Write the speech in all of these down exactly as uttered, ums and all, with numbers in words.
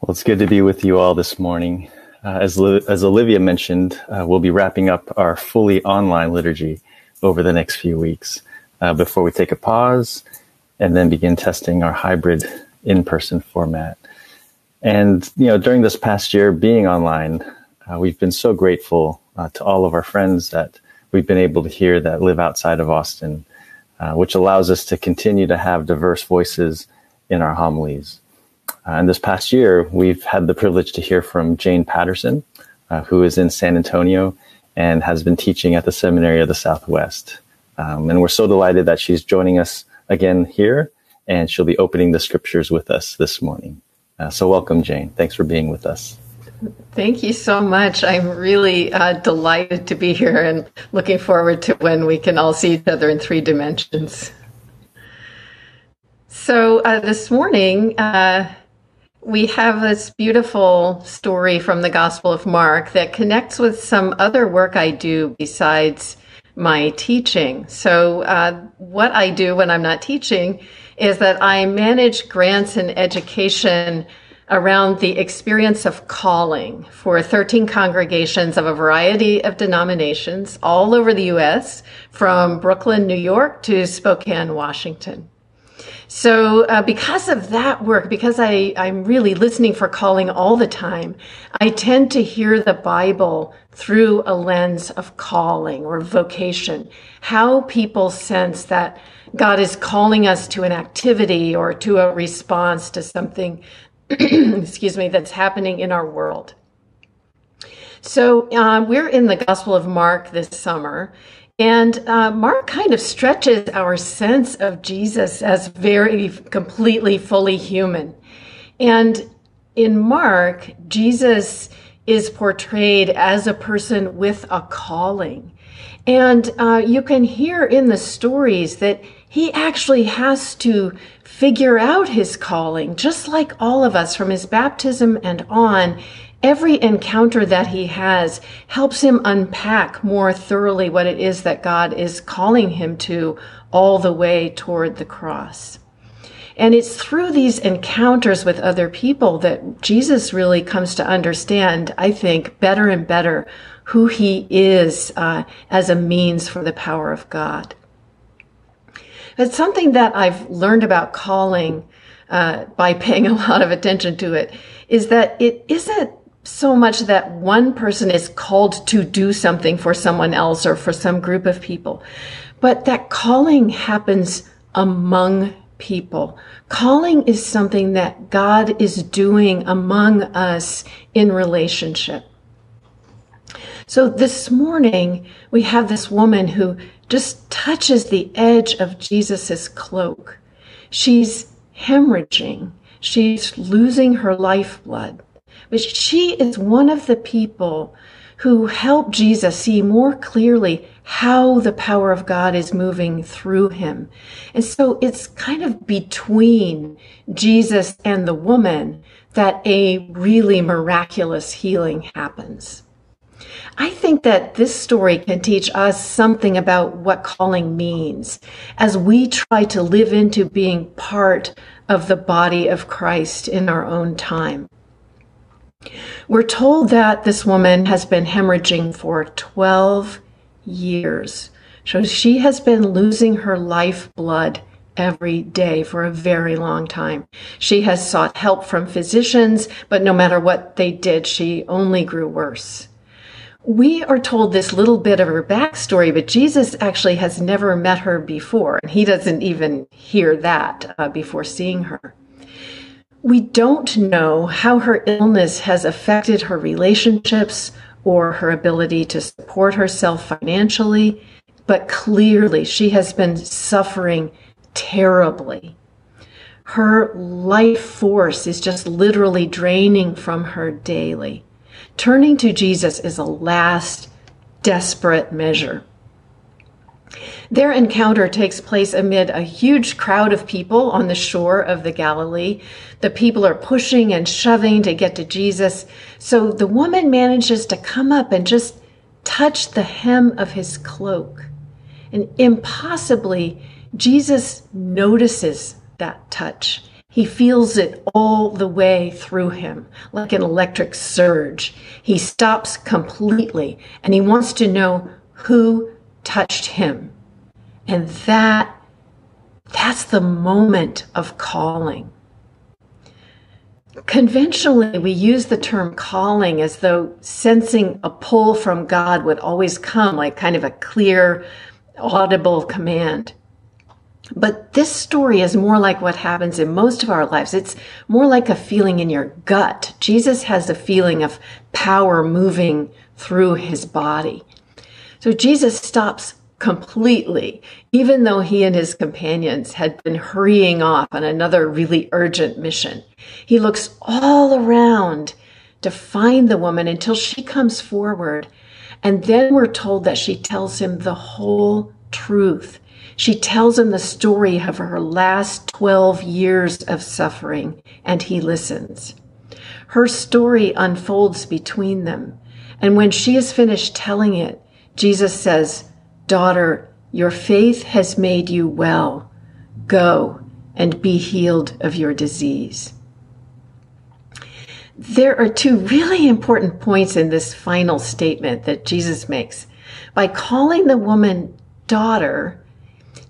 Well, it's good to be with you all this morning. Uh, as, as Olivia mentioned, uh, we'll be wrapping up our fully online liturgy over the next few weeks uh, before we take a pause and then begin testing our hybrid in-person format. And, you know, during this past year being online, uh, we've been so grateful uh, to all of our friends that we've been able to hear that live outside of Austin, uh, which allows us to continue to have diverse voices in our homilies. Uh, and this past year, we've had the privilege to hear from Jane Patterson, uh, who is in San Antonio and has been teaching at the Seminary of the Southwest. Um, and we're so delighted that she's joining us again here, and she'll be opening the scriptures with us this morning. Uh, so welcome, Jane. Thanks for being with us. Thank you so much. I'm really uh, delighted to be here and looking forward to when we can all see each other in three dimensions. So uh, this morning, uh, we have this beautiful story from the Gospel of Mark that connects with some other work I do besides my teaching. So uh, what I do when I'm not teaching is that I manage grants and education around the experience of calling for thirteen congregations of a variety of denominations all over the U S, from Brooklyn, New York to Spokane, Washington. So uh, because of that work, because I, I'm really listening for calling all the time, I tend to hear the Bible through a lens of calling or vocation, how people sense that God is calling us to an activity or to a response to something, excuse me, that's happening in our world. So uh, we're in the Gospel of Mark this summer, and uh, Mark kind of stretches our sense of Jesus as very completely, fully human. And in Mark, Jesus is portrayed as a person with a calling. And uh, you can hear in the stories that he actually has to figure out his calling, just like all of us from his baptism and on. Every encounter that he has helps him unpack more thoroughly what it is that God is calling him to all the way toward the cross. And it's through these encounters with other people that Jesus really comes to understand, I think, better and better who he is uh, as a means for the power of God. But something that I've learned about calling uh, by paying a lot of attention to it is that it isn't so much that one person is called to do something for someone else or for some group of people, but that calling happens among people. Calling is something that God is doing among us in relationship. So this morning, we have this woman who just touches the edge of Jesus's cloak. She's hemorrhaging. She's losing her lifeblood. But she is one of the people who help Jesus see more clearly how the power of God is moving through him. And so it's kind of between Jesus and the woman that a really miraculous healing happens. I think that this story can teach us something about what calling means as we try to live into being part of the body of Christ in our own time. We're told that this woman has been hemorrhaging for twelve years. So she has been losing her lifeblood every day for a very long time. She has sought help from physicians, but no matter what they did, she only grew worse. We are told this little bit of her backstory, but Jesus actually has never met her before, and he doesn't even hear that uh, before seeing her. We don't know how her illness has affected her relationships or her ability to support herself financially, but clearly she has been suffering terribly. Her life force is just literally draining from her daily. Turning to Jesus is a last desperate measure. Their encounter takes place amid a huge crowd of people on the shore of the Galilee. The people are pushing and shoving to get to Jesus. So the woman manages to come up and just touch the hem of his cloak. And impossibly, Jesus notices that touch He feels it all the way through him, like an electric surge. He stops completely, and he wants to know who touched him. And that, that's the moment of calling. Conventionally, we use the term calling as though sensing a pull from God would always come, like kind of a clear, audible command. But this story is more like what happens in most of our lives. It's more like a feeling in your gut. Jesus has a feeling of power moving through his body. So Jesus stops completely, even though he and his companions had been hurrying off on another really urgent mission. He looks all around to find the woman until she comes forward. And then we're told that she tells him the whole truth. She tells him the story of her last twelve years of suffering, and he listens. Her story unfolds between them, and when she is finished telling it, Jesus says, "Daughter, your faith has made you well. Go and be healed of your disease." There are two really important points in this final statement that Jesus makes. By calling the woman daughter,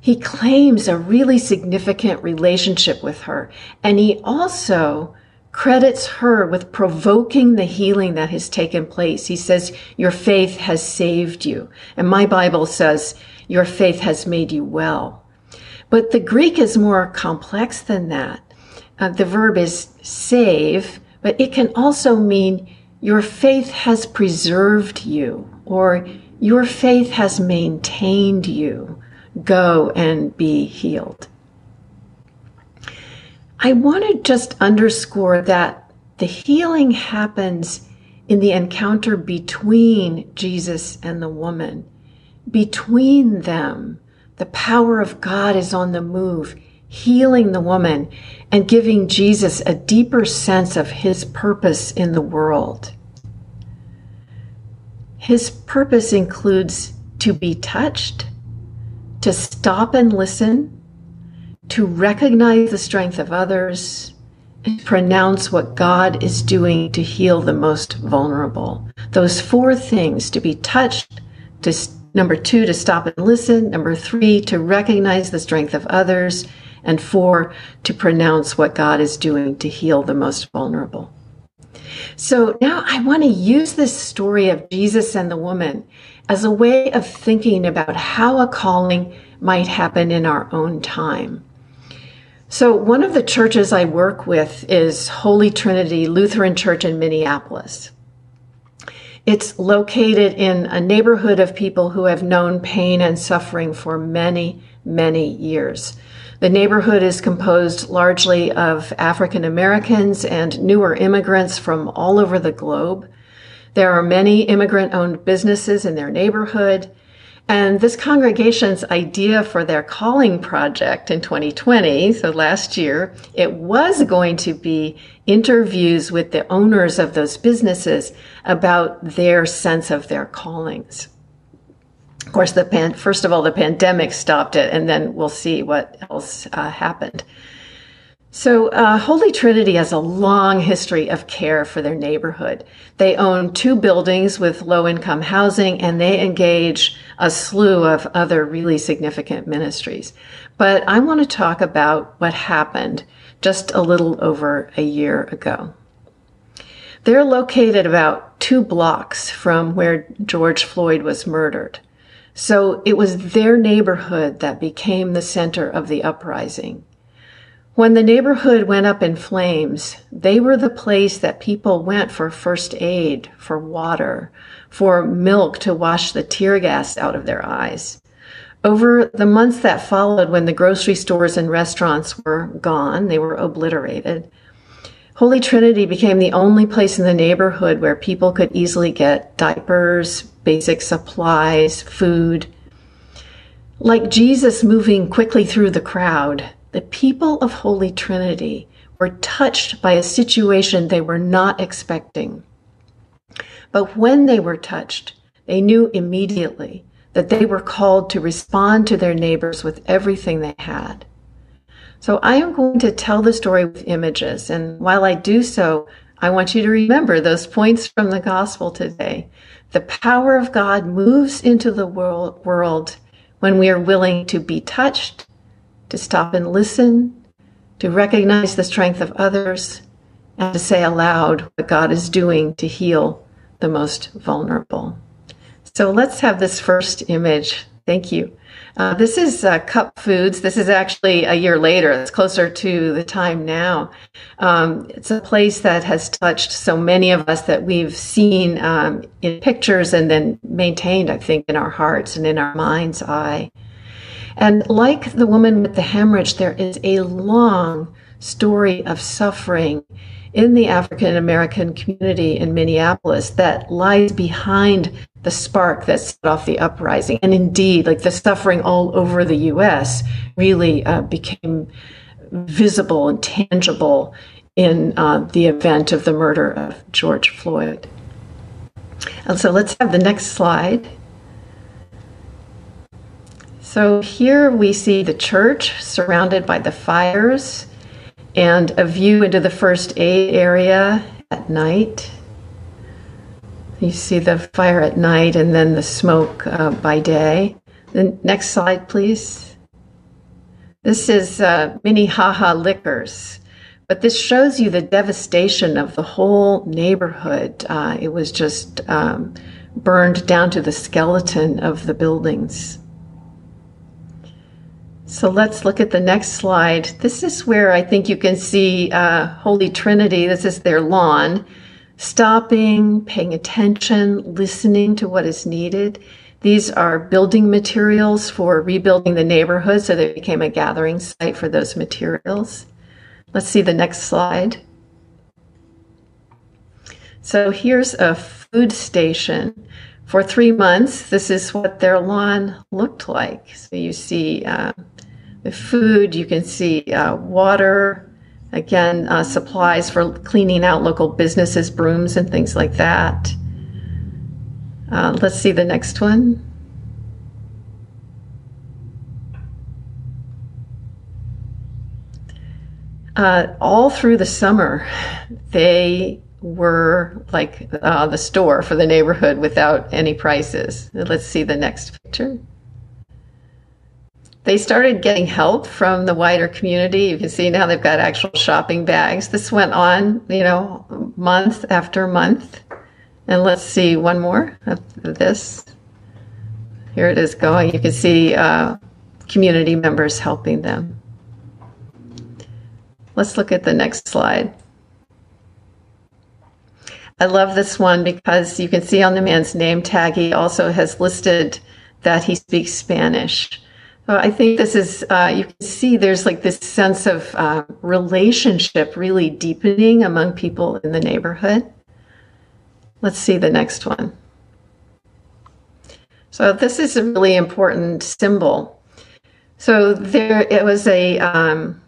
he claims a really significant relationship with her, and he also credits her with provoking the healing that has taken place. He says, "Your faith has saved you." And my Bible says, "Your faith has made you well." But the Greek is more complex than that. Uh, the verb is save, but it can also mean your faith has preserved you, or your faith has maintained you. Go and be healed. I want to just underscore that the healing happens in the encounter between Jesus and the woman. Between them, the power of God is on the move, healing the woman and giving Jesus a deeper sense of his purpose in the world. His purpose includes to be touched, to stop and listen, to recognize the strength of others, and pronounce what God is doing to heal the most vulnerable. Those four things: to be touched, to number two, to stop and listen, number three, to recognize the strength of others, and four, to pronounce what God is doing to heal the most vulnerable. So now I want to use this story of Jesus and the woman as a way of thinking about how a calling might happen in our own time. So one of the churches I work with is Holy Trinity Lutheran Church in Minneapolis. It's located in a neighborhood of people who have known pain and suffering for many, many years. The neighborhood is composed largely of African Americans and newer immigrants from all over the globe. There are many immigrant-owned businesses in their neighborhood, and this congregation's idea for their calling project in twenty twenty, so last year, it was going to be interviews with the owners of those businesses about their sense of their callings. Of course, the pan- first of all, the pandemic stopped it, and then we'll see what else uh, happened. So uh, Holy Trinity has a long history of care for their neighborhood. They own two buildings with low-income housing, and they engage a slew of other really significant ministries. But I want to talk about what happened just a little over a year ago. They're located about two blocks from where George Floyd was murdered. So it was their neighborhood that became the center of the uprising. When the neighborhood went up in flames, they were the place that people went for first aid, for water, for milk to wash the tear gas out of their eyes. Over the months that followed, when the grocery stores and restaurants were gone, they were obliterated, Holy Trinity became the only place in the neighborhood where people could easily get diapers, basic supplies, food. Like Jesus moving quickly through the crowd, the people of Holy Trinity were touched by a situation they were not expecting. But when they were touched, they knew immediately that they were called to respond to their neighbors with everything they had. So I am going to tell the story with images. And while I do so, I want you to remember those points from the gospel today. The power of God moves into the world, world when we are willing to be touched, to stop and listen, to recognize the strength of others, and to say aloud what God is doing to heal the most vulnerable. So let's have this first image. Thank you. Uh, this is uh, Cup Foods. This is actually a year later. It's closer to the time now. Um, it's a place that has touched so many of us that we've seen um, in pictures and then maintained, I think, in our hearts and in our mind's eye. And like the woman with the hemorrhage, there is a long story of suffering in the African-American community in Minneapolis that lies behind the spark that set off the uprising. And indeed, like the suffering all over the U S really uh, became visible and tangible in uh, the event of the murder of George Floyd. And so let's have the next slide. So here we see the church surrounded by the fires and a view into the first aid area at night. You see the fire at night and then the smoke uh, by day. The next slide, please. This is uh, Minnehaha Liquors, but this shows you the devastation of the whole neighborhood. Uh, it was just um, burned down to the skeleton of the buildings. So let's look at the next slide. This is where I think you can see uh, Holy Trinity. This is their lawn. Stopping, paying attention, listening to what is needed. These are building materials for rebuilding the neighborhood, so they became a gathering site for those materials. Let's see the next slide. So here's a food station. For three months, this is what their lawn looked like. So you see uh, the food, you can see uh, water, Again, uh, supplies for cleaning out local businesses, brooms and things like that. Uh, let's see the next one. Uh, all through the summer, they were like uh, the store for the neighborhood without any prices. Let's see the next picture. They started getting help from the wider community. You can see now they've got actual shopping bags. This went on, you know, month after month. And let's see one more of this. Here it is going. You can see uh, community members helping them. Let's look at the next slide. I love this one because you can see on the man's name tag, he also has listed that he speaks Spanish. I think this is, uh, you can see there's like this sense of uh, relationship really deepening among people in the neighborhood. Let's see the next one. So this is a really important symbol. So there, it was a, um,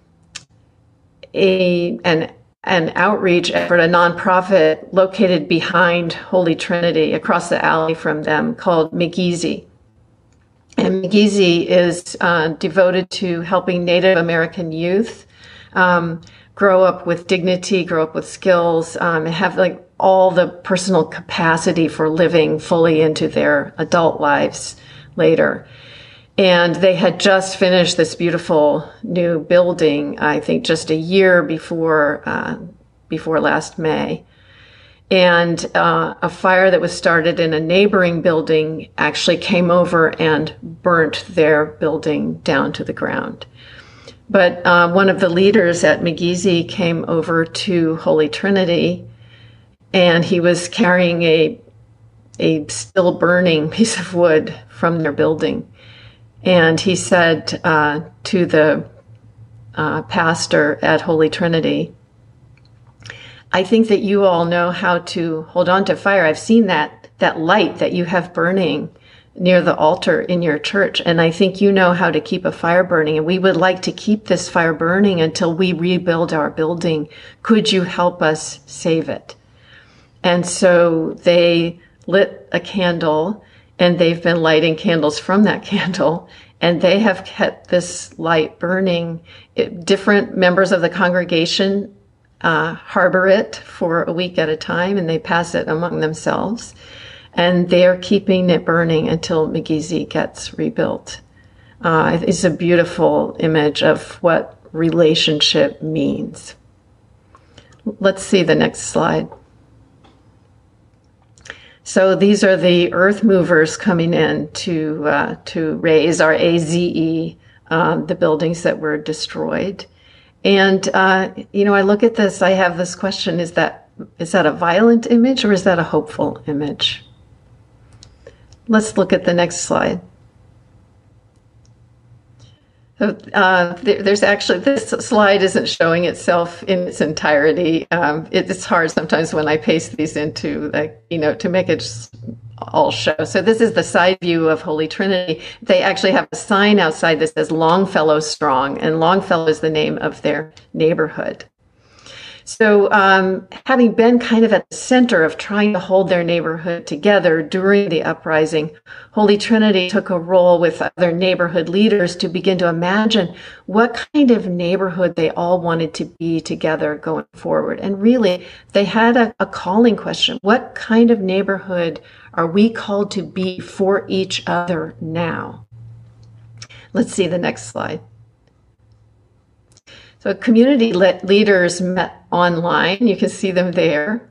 a an, an outreach effort, a nonprofit located behind Holy Trinity across the alley from them called Migizi. And Migizi is uh, devoted to helping Native American youth um, grow up with dignity, grow up with skills, um, and have like all the personal capacity for living fully into their adult lives later. And they had just finished this beautiful new building, I think just a year before, uh, before last May. And uh, a fire that was started in a neighboring building actually came over and burnt their building down to the ground. But uh, one of the leaders at Migizi came over to Holy Trinity, and he was carrying a, a still burning piece of wood from their building. And he said uh, to the uh, pastor at Holy Trinity, "I think that you all know how to hold on to fire. I've seen that, that light that you have burning near the altar in your church, and I think you know how to keep a fire burning, and we would like to keep this fire burning until we rebuild our building. Could you help us save it?" And so they lit a candle, and they've been lighting candles from that candle And they have kept this light burning. It, different members of the congregation uh, harbor it for a week at a time, and they pass it among themselves. And they are keeping it burning until Migizi gets rebuilt. Uh, it's a beautiful image of what relationship means. Let's see the next slide. So these are the earth movers coming in to uh, to raise, our A Z E, um, the buildings that were destroyed. And, uh, you know, I look at this, I have this question, is that is that a violent image or is that a hopeful image? Let's look at the next slide. So uh, there, there's actually, this slide isn't showing itself in its entirety. Um, it, it's hard sometimes when I paste these into the keynote to make it all show. So this is the side view of Holy Trinity. They actually have a sign outside that says Longfellow Strong, and Longfellow is the name of their neighborhood. So um, having been kind of at the center of trying to hold their neighborhood together during the uprising, Holy Trinity took a role with other neighborhood leaders to begin to imagine what kind of neighborhood they all wanted to be together going forward. And really, they had a, a calling question. What kind of neighborhood are we called to be for each other now? Let's see the next slide. So community le- leaders met online, you can see them there.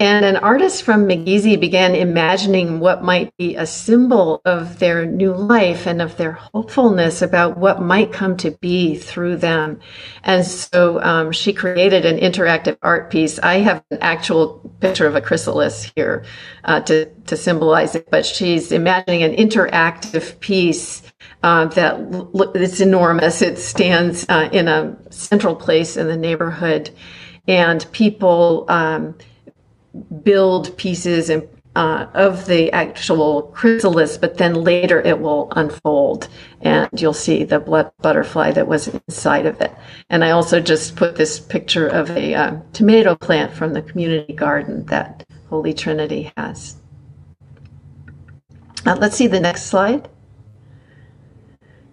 And an artist from Migizi began imagining what might be a symbol of their new life and of their hopefulness about what might come to be through them. And so um, she created an interactive art piece. I have an actual picture of a chrysalis here uh, to, to symbolize it, but she's imagining an interactive piece uh, that it's enormous. It stands uh, in a central place in the neighborhood, and people um, build pieces and uh, of the actual chrysalis, but then later it will unfold and you'll see the blood butterfly that was inside of it. And I also just put this picture of a um, tomato plant from the community garden that Holy Trinity has. Uh, let's see the next slide.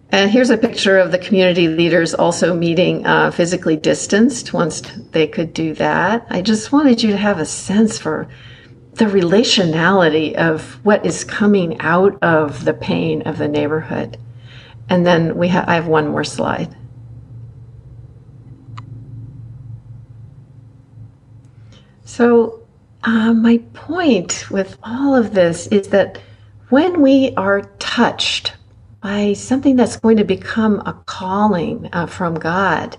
And here's a picture of the community leaders also meeting uh, physically distanced once they could do that. I just wanted you to have a sense for the relationality of what is coming out of the pain of the neighborhood. And then we ha- I have one more slide. So uh, my point with all of this is that when we are touched by something that's going to become a calling uh, from God,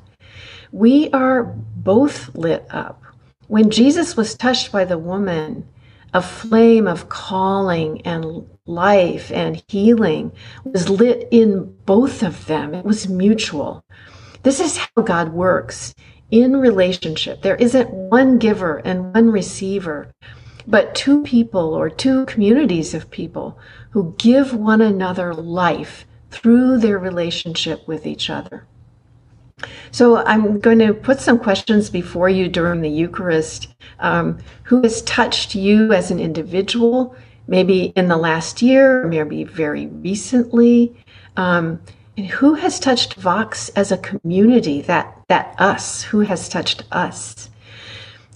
we are both lit up. When Jesus was touched by the woman, a flame of calling and life and healing was lit in both of them. It was mutual. This is how God works in relationship. There isn't one giver and one receiver, but two people or two communities of people who give one another life through their relationship with each other. So I'm going to put some questions before you during the Eucharist. Um, who has touched you as an individual, maybe in the last year, maybe very recently? Um, and who has touched Vox as a community, that, that us, who has touched us?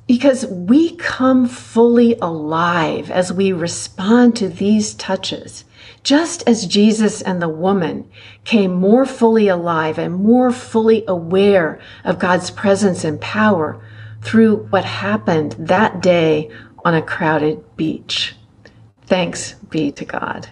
Because we come fully alive as we respond to these touches, just as Jesus and the woman came more fully alive and more fully aware of God's presence and power through what happened that day on a crowded beach. Thanks be to God.